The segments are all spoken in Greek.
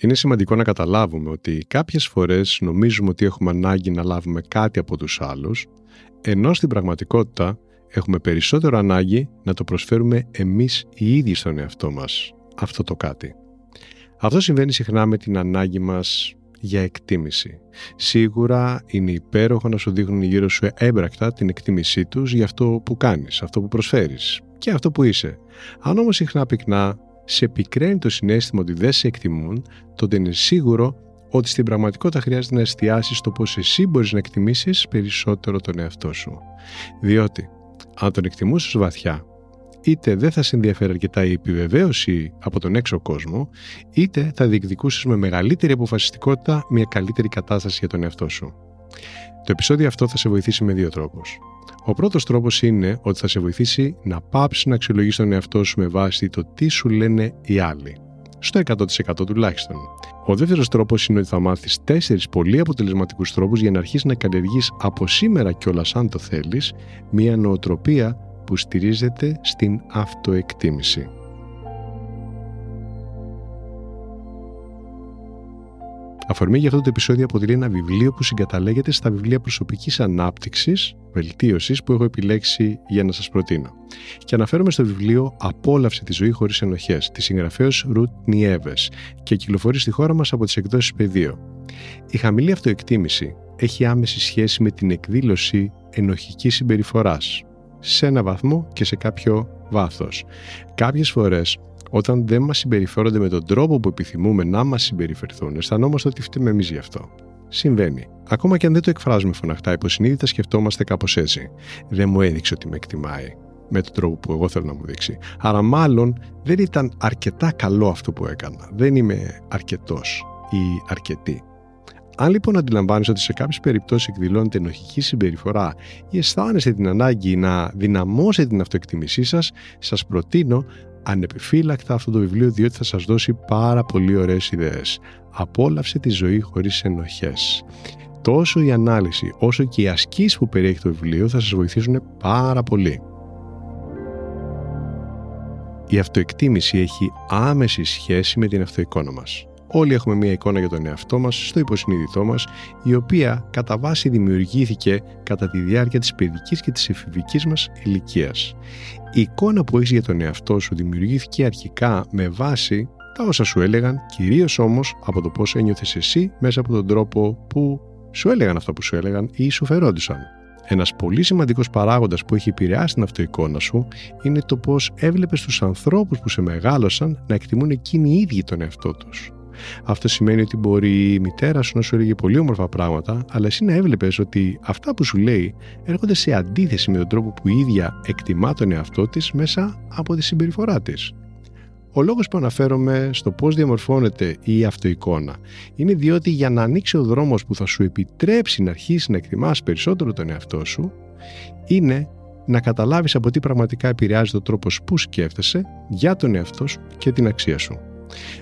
Είναι σημαντικό να καταλάβουμε ότι κάποιες φορές νομίζουμε ότι έχουμε ανάγκη να λάβουμε κάτι από τους άλλους, ενώ στην πραγματικότητα έχουμε περισσότερο ανάγκη να το προσφέρουμε εμείς οι ίδιοι στον εαυτό μας, αυτό το κάτι. Αυτό συμβαίνει συχνά με την ανάγκη μας για εκτίμηση. Σίγουρα είναι υπέροχο να σου δείχνουν γύρω σου έμπρακτα την εκτίμησή τους για αυτό που κάνεις, αυτό που προσφέρεις και αυτό που είσαι. Αν όμως συχνά πυκνά σε πικραίνει το συναίσθημα ότι δεν σε εκτιμούν, τότε είναι σίγουρο ότι στην πραγματικότητα χρειάζεται να εστιάσεις στο πώς εσύ μπορείς να εκτιμήσεις περισσότερο τον εαυτό σου. Διότι, αν τον εκτιμούσες βαθιά, είτε δεν θα σε ενδιαφέρει αρκετά η επιβεβαίωση από τον έξω κόσμο, είτε θα διεκδικούσες με μεγαλύτερη αποφασιστικότητα μια καλύτερη κατάσταση για τον εαυτό σου. Το επεισόδιο αυτό θα σε βοηθήσει με δύο τρόπους. Ο πρώτος τρόπος είναι ότι θα σε βοηθήσει να πάψεις να αξιολογείς τον εαυτό σου με βάση το τι σου λένε οι άλλοι. Στο 100% τουλάχιστον. Ο δεύτερος τρόπος είναι ότι θα μάθεις 4 πολύ αποτελεσματικούς τρόπους για να αρχίσεις να καλλιεργείς από σήμερα κιόλας, αν το θέλεις, μια νοοτροπία που στηρίζεται στην αυτοεκτίμηση. Αφορμή για αυτό το επεισόδιο αποτελεί ένα βιβλίο που συγκαταλέγεται στα βιβλία προσωπικής ανάπτυξης, βελτίωσης που έχω επιλέξει για να σας προτείνω. Και αναφέρομαι στο βιβλίο «Απόλαυση της ζωής χωρίς ενοχές» της συγγραφέως Rut Nieves και κυκλοφορεί στη χώρα μας από τις εκδόσεις Πεδίο. Η χαμηλή αυτοεκτίμηση έχει άμεση σχέση με την εκδήλωση ενοχικής συμπεριφοράς, σε ένα βαθμό και σε κάποιο βάθος. Κάποιες φορές, όταν δεν μας συμπεριφέρονται με τον τρόπο που επιθυμούμε να μας συμπεριφερθούν, αισθανόμαστε ότι φταίμε εμείς γι' αυτό. Συμβαίνει. Ακόμα και αν δεν το εκφράζουμε φωναχτά, υποσυνείδητα σκεφτόμαστε κάπως έτσι. Δεν μου έδειξε ότι με εκτιμάει με τον τρόπο που εγώ θέλω να μου δείξει. Άρα, μάλλον δεν ήταν αρκετά καλό αυτό που έκανα. Δεν είμαι αρκετός ή αρκετή. Αν λοιπόν αντιλαμβάνεσαι ότι σε κάποιες περιπτώσεις εκδηλώνεται ενοχική συμπεριφορά ή αισθάνεσαι την ανάγκη να δυναμώσετε την αυτοεκτίμησή σας, σας προτείνω ανεπιφύλακτα αυτό το βιβλίο, διότι θα σας δώσει πάρα πολύ ωραίες ιδέες. Απόλαυσε τη ζωή χωρίς ενοχές. Τόσο η ανάλυση όσο και οι ασκήσεις που περιέχει το βιβλίο θα σας βοηθήσουν πάρα πολύ. Η αυτοεκτίμηση έχει άμεση σχέση με την αυτοεικόνα μας. Όλοι έχουμε μια εικόνα για τον εαυτό μας στο υποσυνείδητό μας, η οποία κατά βάση δημιουργήθηκε κατά τη διάρκεια της παιδικής και της εφηβικής μας ηλικίας. Η εικόνα που έχεις για τον εαυτό σου δημιουργήθηκε αρχικά με βάση τα όσα σου έλεγαν, κυρίως όμως από το πώς ένιωθες εσύ μέσα από τον τρόπο που σου έλεγαν αυτά που σου έλεγαν ή σου φερόντουσαν. Ένας πολύ σημαντικός παράγοντας που έχει επηρεάσει την αυτοεικόνα σου είναι το πώς έβλεπες τους ανθρώπους που σε μεγάλωσαν να εκτιμούν εκείνοι οι ίδιοι τον εαυτό τους. Αυτό σημαίνει ότι μπορεί η μητέρα σου να σου έλεγε πολύ όμορφα πράγματα, αλλά εσύ να έβλεπες ότι αυτά που σου λέει έρχονται σε αντίθεση με τον τρόπο που η ίδια εκτιμά τον εαυτό της μέσα από τη συμπεριφορά της. Ο λόγος που αναφέρομαι στο πώς διαμορφώνεται η αυτοεικόνα είναι διότι για να ανοίξει ο δρόμος που θα σου επιτρέψει να αρχίσεις να εκτιμάς περισσότερο τον εαυτό σου είναι να καταλάβεις από τι πραγματικά επηρεάζει τον τρόπο που σκέφτεσαι για τον εαυτό σου και την αξία σου.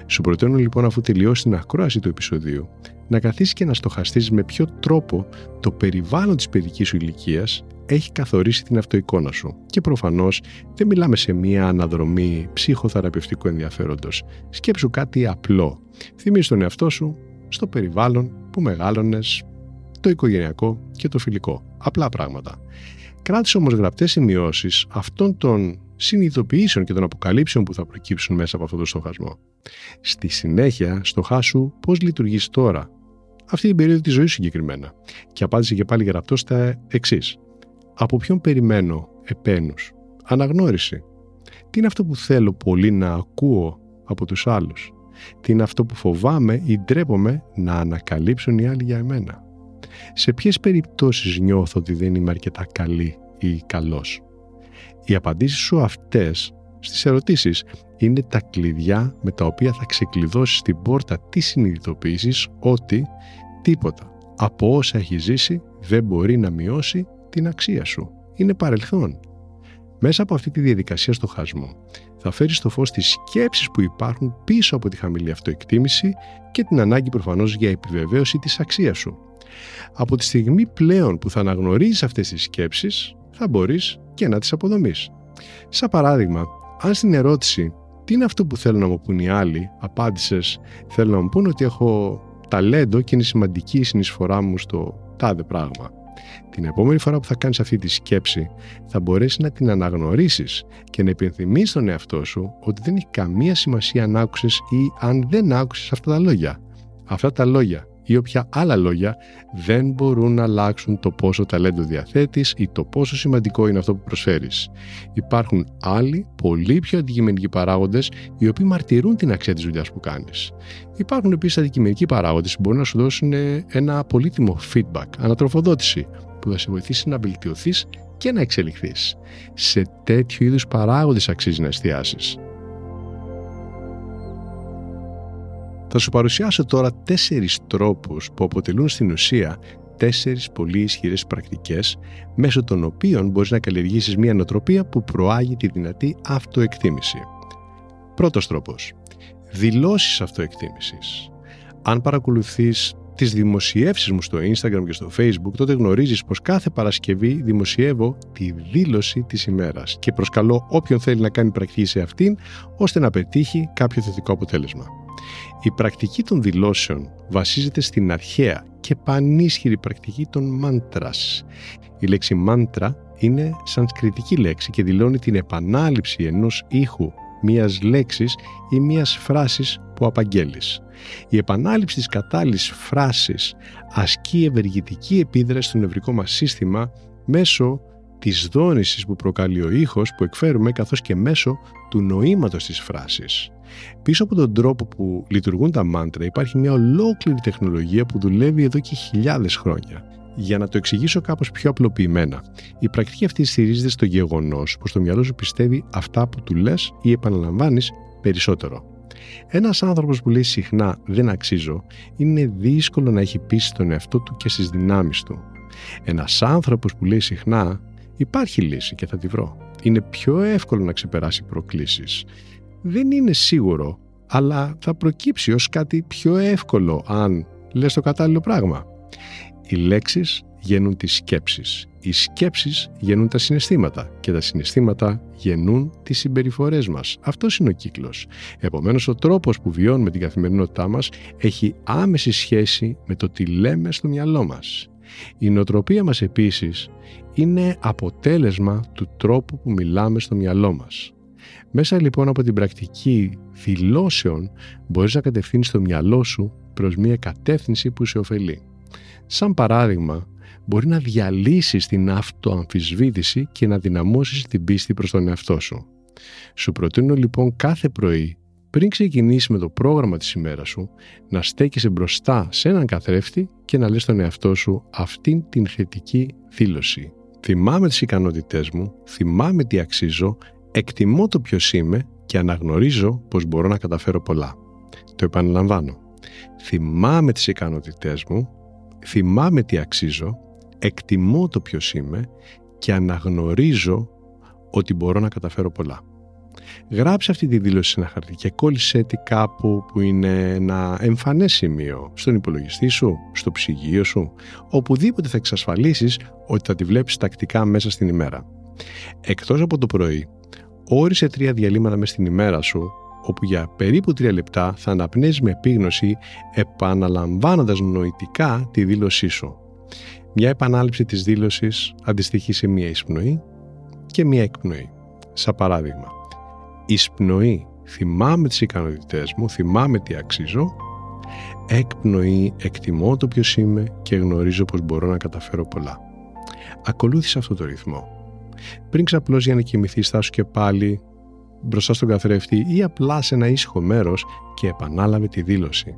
Σου προτείνω λοιπόν, αφού τελειώσει την ακρόαση του επεισοδίου, να καθίσεις και να στοχαστείς με ποιο τρόπο το περιβάλλον της παιδικής σου ηλικίας έχει καθορίσει την αυτοεικόνα σου. Και προφανώς δεν μιλάμε σε μια αναδρομή ψυχοθεραπευτικού ενδιαφέροντος. Σκέψου κάτι απλό. Θυμίσου τον εαυτό σου στο περιβάλλον που μεγάλωνες, το οικογενειακό και το φιλικό. Απλά πράγματα. Κράτησε όμως γραπτές σημειώσεις αυτών των συνειδητοποιήσεων και των αποκαλύψεων που θα προκύψουν μέσα από αυτό το στοχασμό. Στη συνέχεια, στοχάσου πώς λειτουργείς τώρα, αυτή την περίοδο της ζωής σου συγκεκριμένα, και απάντησε και πάλι γραπτό στα εξής. Από ποιον περιμένω επένους, αναγνώριση. Τι είναι αυτό που θέλω πολύ να ακούω από τους άλλους. Τι είναι αυτό που φοβάμαι ή ντρέπομαι να ανακαλύψουν οι άλλοι για εμένα. Σε ποιες περιπτώσεις νιώθω ότι δεν είμαι αρκετά καλή ή καλός. Οι απαντήσεις σου αυτές στις ερωτήσεις. Είναι τα κλειδιά με τα οποία θα ξεκλειδώσεις την πόρτα της συνειδητοποίησης ότι τίποτα από όσα έχει ζήσει δεν μπορεί να μειώσει την αξία σου. Είναι παρελθόν. Μέσα από αυτή τη διαδικασία στοχασμού θα φέρεις στο φως τις σκέψεις που υπάρχουν πίσω από τη χαμηλή αυτοεκτίμηση και την ανάγκη προφανώς για επιβεβαίωση της αξίας σου. Από τη στιγμή πλέον που θα αναγνωρίζεις αυτές τις σκέψεις, θα μπορείς και να τις αποδομείς. Σαν παράδειγμα, αν στην ερώτηση «Τι είναι αυτό που θέλουν να μου πουν οι άλλοι» απάντησες «Θέλω να μου πουν ότι έχω ταλέντο και είναι σημαντική η συνεισφορά μου στο τάδε πράγμα». Την επόμενη φορά που θα κάνεις αυτή τη σκέψη, θα μπορέσεις να την αναγνωρίσεις και να υπενθυμίσεις τον εαυτό σου ότι δεν έχει καμία σημασία αν άκουσες ή αν δεν άκουσες αυτά τα λόγια. Αυτά τα λόγια ή όποια άλλα λόγια δεν μπορούν να αλλάξουν το πόσο ταλέντο διαθέτεις ή το πόσο σημαντικό είναι αυτό που προσφέρεις. Υπάρχουν άλλοι, πολύ πιο αντικειμενικοί παράγοντες, οι οποίοι μαρτυρούν την αξία της δουλειάς που κάνεις. Υπάρχουν επίσης αντικειμενικοί παράγοντες που μπορούν να σου δώσουν ένα πολύτιμο feedback, ανατροφοδότηση, που θα σε βοηθήσει να βελτιωθείς και να εξελιχθείς. Σε τέτοιου είδους παράγοντες αξίζει να εστιάσεις. Θα σου παρουσιάσω τώρα 4 τρόπους που αποτελούν στην ουσία 4 πολύ ισχυρές πρακτικές μέσω των οποίων μπορείς να καλλιεργήσεις μια νοοτροπία που προάγει τη δυνατή αυτοεκτίμηση. Πρώτος τρόπος. Δηλώσεις αυτοεκτίμησης. Αν παρακολουθείς τις δημοσιεύσεις μου στο Instagram και στο Facebook, τότε γνωρίζεις πως κάθε Παρασκευή δημοσιεύω τη δήλωση της ημέρας και προσκαλώ όποιον θέλει να κάνει πρακτική σε αυτήν ώστε να πετύχει κάποιο θετικό αποτέλεσμα. Η πρακτική των δηλώσεων βασίζεται στην αρχαία και πανίσχυρη πρακτική των μάντρας. Η λέξη μάντρα είναι σανσκριτική λέξη και δηλώνει την επανάληψη ενός ήχου, μιας λέξης ή μιας φράσης που απαγγέλεις. Η επανάληψη της κατάλληλης φράσης ασκεί ευεργετική επίδραση στο νευρικό μας σύστημα μέσω της δόνησης που προκαλεί ο ήχος που εκφέρουμε καθώς και μέσω του νοήματος της φράσης. Πίσω από τον τρόπο που λειτουργούν τα μάντρα υπάρχει μια ολόκληρη τεχνολογία που δουλεύει εδώ και χιλιάδες χρόνια. Για να το εξηγήσω κάπως πιο απλοποιημένα, η πρακτική αυτή στηρίζεται στο γεγονός πως το μυαλό σου πιστεύει αυτά που του λες ή επαναλαμβάνεις περισσότερο. Ένας άνθρωπος που λέει συχνά «δεν αξίζω» είναι δύσκολο να έχει πείσει τον εαυτό του και στις δυνάμεις του. Ένας άνθρωπος που λέει συχνά «υπάρχει λύση και θα τη βρω», είναι πιο εύκολο να ξεπεράσει προκλήσεις. Δεν είναι σίγουρο, αλλά θα προκύψει ως κάτι πιο εύκολο αν λες το κατάλληλο πράγμα. Οι λέξεις γεννούν τις σκέψεις, οι σκέψεις γεννούν τα συναισθήματα και τα συναισθήματα γεννούν τις συμπεριφορές μας. Αυτός είναι ο κύκλος. Επομένως, ο τρόπος που βιώνουμε την καθημερινότητά μας έχει άμεση σχέση με το τι λέμε στο μυαλό μας. Η νοοτροπία μας επίσης είναι αποτέλεσμα του τρόπου που μιλάμε στο μυαλό μας. Μέσα λοιπόν από την πρακτική δηλώσεων μπορείς να κατευθύνεις το μυαλό σου προς μια κατεύθυνση που σε ωφελεί. Σαν παράδειγμα, μπορεί να διαλύσεις την αυτοαμφισβήτηση και να δυναμώσεις την πίστη προς τον εαυτό σου. Σου προτείνω λοιπόν κάθε πρωί, πριν ξεκινήσεις με το πρόγραμμα της ημέρας σου, να στέκεσαι μπροστά σε έναν καθρέφτη και να λες στον εαυτό σου αυτήν την θετική δήλωση. Θυμάμαι τις ικανότητές μου, θυμάμαι τι αξίζω, εκτιμώ το ποιος είμαι και αναγνωρίζω πως μπορώ να καταφέρω πολλά. Το επαναλαμβάνω. Θυμάμαι τις ικανότητές μου, θυμάμαι τι αξίζω, εκτιμώ το ποιος είμαι και αναγνωρίζω ότι μπορώ να καταφέρω πολλά. Γράψε αυτή τη δήλωση σε ένα χαρτί και κόλλησέ τη κάπου που είναι ένα εμφανές σημείο, στον υπολογιστή σου, στο ψυγείο σου, οπουδήποτε θα εξασφαλίσεις ότι θα τη βλέπεις τακτικά μέσα στην ημέρα. Εκτός από το πρωί, όρισε 3 διαλύματα μέσα στην ημέρα σου, όπου για περίπου 3 λεπτά θα αναπνέεις με επίγνωση, επαναλαμβάνοντας νοητικά τη δήλωσή σου. Μια επανάληψη της δήλωσης αντιστοιχεί σε μια εισπνοή και μια εκπνοή. Σαν παράδειγμα, εισπνοή, θυμάμαι τις ικανότητές μου, θυμάμαι τι αξίζω. Εκπνοή, εκτιμώ το ποιος είμαι και γνωρίζω πως μπορώ να καταφέρω πολλά. Ακολούθησε αυτό το ρυθμό. Πριν ξαπλώσει για να κοιμηθείς, στάσου και πάλι μπροστά στον καθρέφτη ή απλά σε ένα ήσυχο μέρος και επανάλαβε τη δήλωση.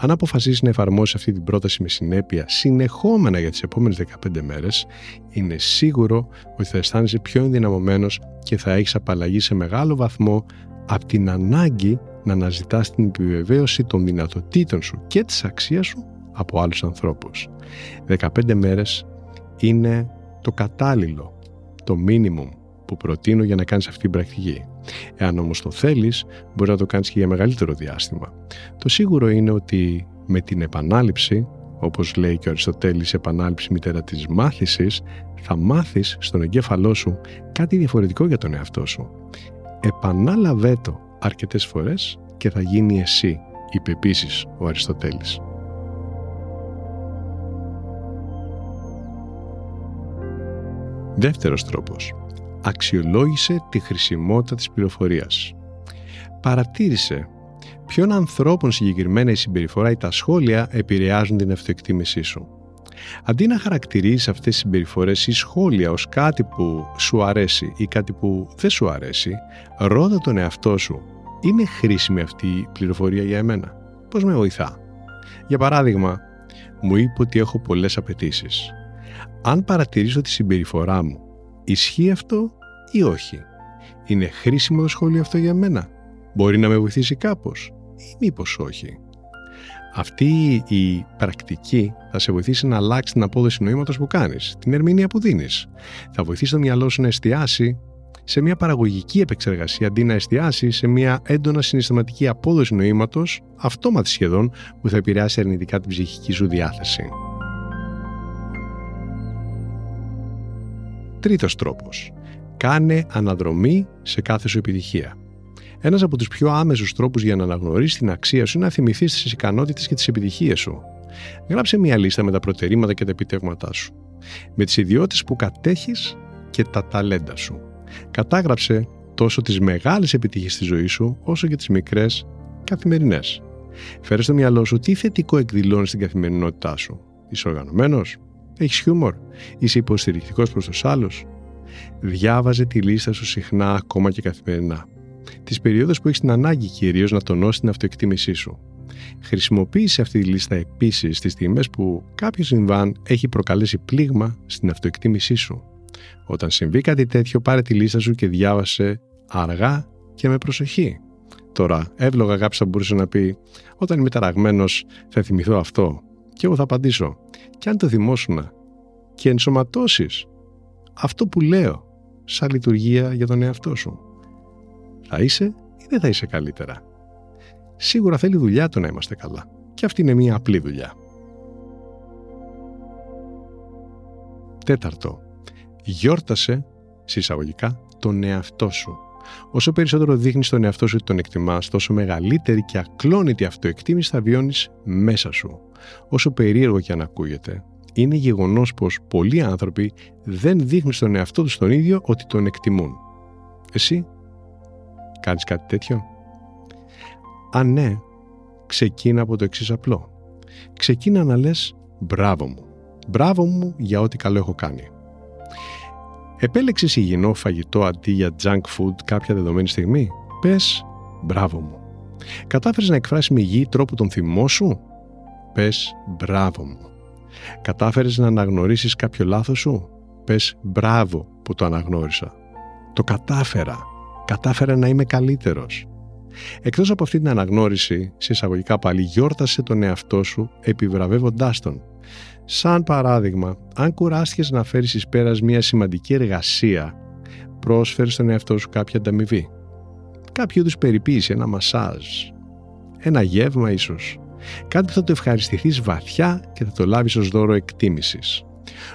Αν αποφασίσεις να εφαρμόσεις αυτή την πρόταση με συνέπεια συνεχόμενα για τις επόμενες 15 μέρες, είναι σίγουρο ότι θα αισθάνεσαι πιο ενδυναμωμένος και θα έχεις απαλλαγή σε μεγάλο βαθμό από την ανάγκη να αναζητάς την επιβεβαίωση των δυνατοτήτων σου και της αξίας σου από άλλους ανθρώπους. 15 μέρες είναι το κατάλληλο, το minimum που προτείνω για να κάνεις αυτή την πρακτική. Εάν όμως το θέλεις, μπορεί να το κάνεις και για μεγαλύτερο διάστημα. Το σίγουρο είναι ότι με την επανάληψη, όπως λέει και ο Αριστοτέλης, επανάληψη μητέρα της μάθησης, θα μάθεις στον εγκέφαλό σου κάτι διαφορετικό για τον εαυτό σου. Επανάλαβέ το αρκετές φορές και θα γίνει εσύ, είπε επίσης ο Αριστοτέλης. Δεύτερος τρόπος. Αξιολόγησε τη χρησιμότητα της πληροφορίας. Παρατήρησε ποιον ανθρώπων συγκεκριμένα η συμπεριφορά ή τα σχόλια επηρεάζουν την αυτοεκτίμησή σου. Αντί να χαρακτηρίζεις αυτές τις συμπεριφορές ή σχόλια ως κάτι που σου αρέσει ή κάτι που δεν σου αρέσει, ρώτα τον εαυτό σου: είναι χρήσιμη αυτή η πληροφορία για εμένα? Πώς με βοηθά? Για παράδειγμα, μου είπε ότι έχω πολλές απαιτήσεις. Αν παρατηρήσω τη συμπεριφορά μου, ισχύει αυτό ή όχι? Είναι χρήσιμο το σχόλιο αυτό για μένα? Μπορεί να με βοηθήσει κάπως ή μήπως όχι? Αυτή η πρακτική θα σε βοηθήσει να αλλάξει την απόδοση νοήματος που κάνεις, την ερμηνεία που δίνεις. Θα βοηθήσει το μυαλό σου να εστιάσει σε μια παραγωγική επεξεργασία, αντί να εστιάσει σε μια έντονα συναισθηματική απόδοση νοήματος, αυτόματη σχεδόν, που θα επηρεάσει αρνητικά την ψυχική σου διάθεση. Τρίτος τρόπος. Κάνε αναδρομή σε κάθε σου επιτυχία. Ένας από τους πιο άμεσους τρόπους για να αναγνωρίσεις την αξία σου είναι να θυμηθείς τις ικανότητες και τις επιτυχίες σου. Γράψε μια λίστα με τα προτερήματα και τα επιτεύγματά σου, με τις ιδιότητες που κατέχεις και τα ταλέντα σου. Κατάγραψε τόσο τις μεγάλες επιτυχίες της ζωής σου, όσο και τις μικρές καθημερινές. Φέρε στο μυαλό σου τι θετικό εκδηλώνεις στην καθημερινότητά σου. Είσαι οργανωμένος? Έχεις χιούμορ? Είσαι υποστηρικτικός προς τους άλλους? Διάβαζε τη λίστα σου συχνά, ακόμα και καθημερινά. Τις περιόδους που έχεις την ανάγκη κυρίως να τονώσεις την αυτοεκτίμησή σου. Χρησιμοποίησε αυτή τη λίστα επίσης στις στιγμές που κάποιο συμβάν έχει προκαλέσει πλήγμα στην αυτοεκτίμησή σου. Όταν συμβεί κάτι τέτοιο, πάρε τη λίστα σου και διάβασε αργά και με προσοχή. Τώρα, εύλογα κάποιος θα μπορούσε να πει: όταν είμαι ταραγμένος, θα θυμηθώ αυτό. Και εγώ θα απαντήσω: και αν το θυμόσουνα και ενσωματώσεις αυτό που λέω σαν λειτουργία για τον εαυτό σου, θα είσαι ή δεν θα είσαι καλύτερα? Σίγουρα θέλει δουλειά το να είμαστε καλά, και αυτή είναι μια απλή δουλειά. Τέταρτο. Γιόρτασε, συσσαγωγικά, τον εαυτό σου. Όσο περισσότερο δείχνεις τον εαυτό σου ότι τον εκτιμάς, τόσο μεγαλύτερη και ακλόνητη αυτοεκτίμηση θα βιώνεις μέσα σου. Όσο περίεργο και αν ακούγεται, είναι γεγονός πως πολλοί άνθρωποι δεν δείχνουν στον εαυτό τους τον ίδιο ότι τον εκτιμούν. Εσύ κάνεις κάτι τέτοιο? Αν ναι, ξεκίνα από το εξής απλό. Ξεκίνα να λες: μπράβο μου. Μπράβο μου για ό,τι καλό έχω κάνει. Επέλεξες υγιεινό φαγητό αντί για junk food κάποια δεδομένη στιγμή? Πες: μπράβο μου. Κατάφερες να εκφράσεις με υγιή τρόπο τον θυμό σου? Πες: μπράβο μου. Κατάφερες να αναγνωρίσεις κάποιο λάθος σου? Πες: μπράβο που το αναγνώρισα. Το κατάφερα. Κατάφερα να είμαι καλύτερος. Εκτός από αυτή την αναγνώριση, σε εισαγωγικά πάλι, γιόρτασε τον εαυτό σου επιβραβεύοντάς τον. Σαν παράδειγμα, αν κουράστηκες να φέρεις εις πέρας μια σημαντική εργασία, πρόσφερε στον εαυτό σου κάποια ανταμοιβή. Κάποιο είδους περιποίηση, ένα μασάζ, ένα γεύμα ίσως. Κάτι που θα το ευχαριστηθείς βαθιά και θα το λάβεις ως δώρο εκτίμησης.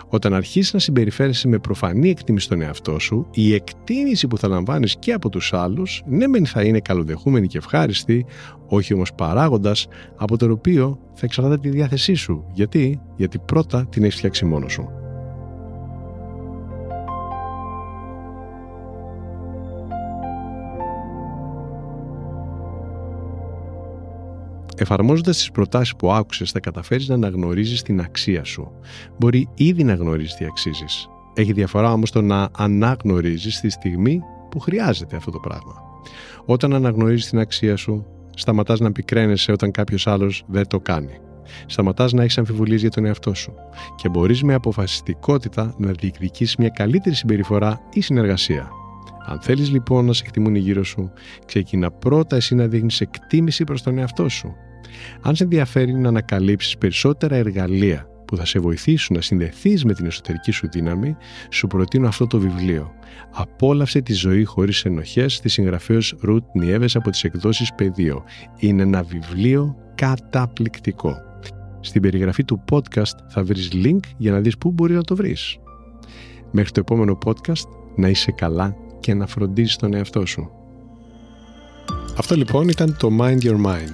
Όταν αρχίσεις να συμπεριφέρεσαι με προφανή εκτίμηση στον εαυτό σου, η εκτίμηση που θα λαμβάνεις και από τους άλλους, ναι μεν θα είναι καλοδεχούμενη και ευχάριστη, όχι όμως παράγοντας από το οποίο θα εξαρτάται τη διάθεσή σου. Γιατί? Γιατί πρώτα την έχεις φτιάξει μόνος σου. Εφαρμόζοντας τις προτάσεις που άκουσες, θα καταφέρεις να αναγνωρίζεις την αξία σου. Μπορεί ήδη να γνωρίζεις τι αξίζεις. Έχει διαφορά όμως το να αναγνωρίζεις τη στιγμή που χρειάζεται αυτό το πράγμα. Όταν αναγνωρίζεις την αξία σου, Σταματάς να πικραίνεσαι όταν κάποιος άλλος δεν το κάνει. Σταματάς να έχεις αμφιβολίες για τον εαυτό σου και μπορείς με αποφασιστικότητα να διεκδικήσεις μια καλύτερη συμπεριφορά ή συνεργασία. Αν θέλεις λοιπόν να σε εκτιμούν οι γύρω σου, ξεκινά πρώτα εσύ να δείχνεις εκτίμηση προς τον εαυτό σου. Αν σε ενδιαφέρει να ανακαλύψεις περισσότερα εργαλεία που θα σε βοηθήσουν να συνδεθείς με την εσωτερική σου δύναμη, σου προτείνω αυτό το βιβλίο. Απόλαυσε τη ζωή χωρίς ενοχές της συγγραφέως Rut Nieves από τις εκδόσεις Πεδίο. Είναι ένα βιβλίο καταπληκτικό. Στην περιγραφή του podcast θα βρεις link για να δεις πού μπορεί να το βρεις. Μέχρι το επόμενο podcast, να είσαι καλά και να φροντίζεις τον εαυτό σου. Αυτό λοιπόν ήταν το Mind Your Mind.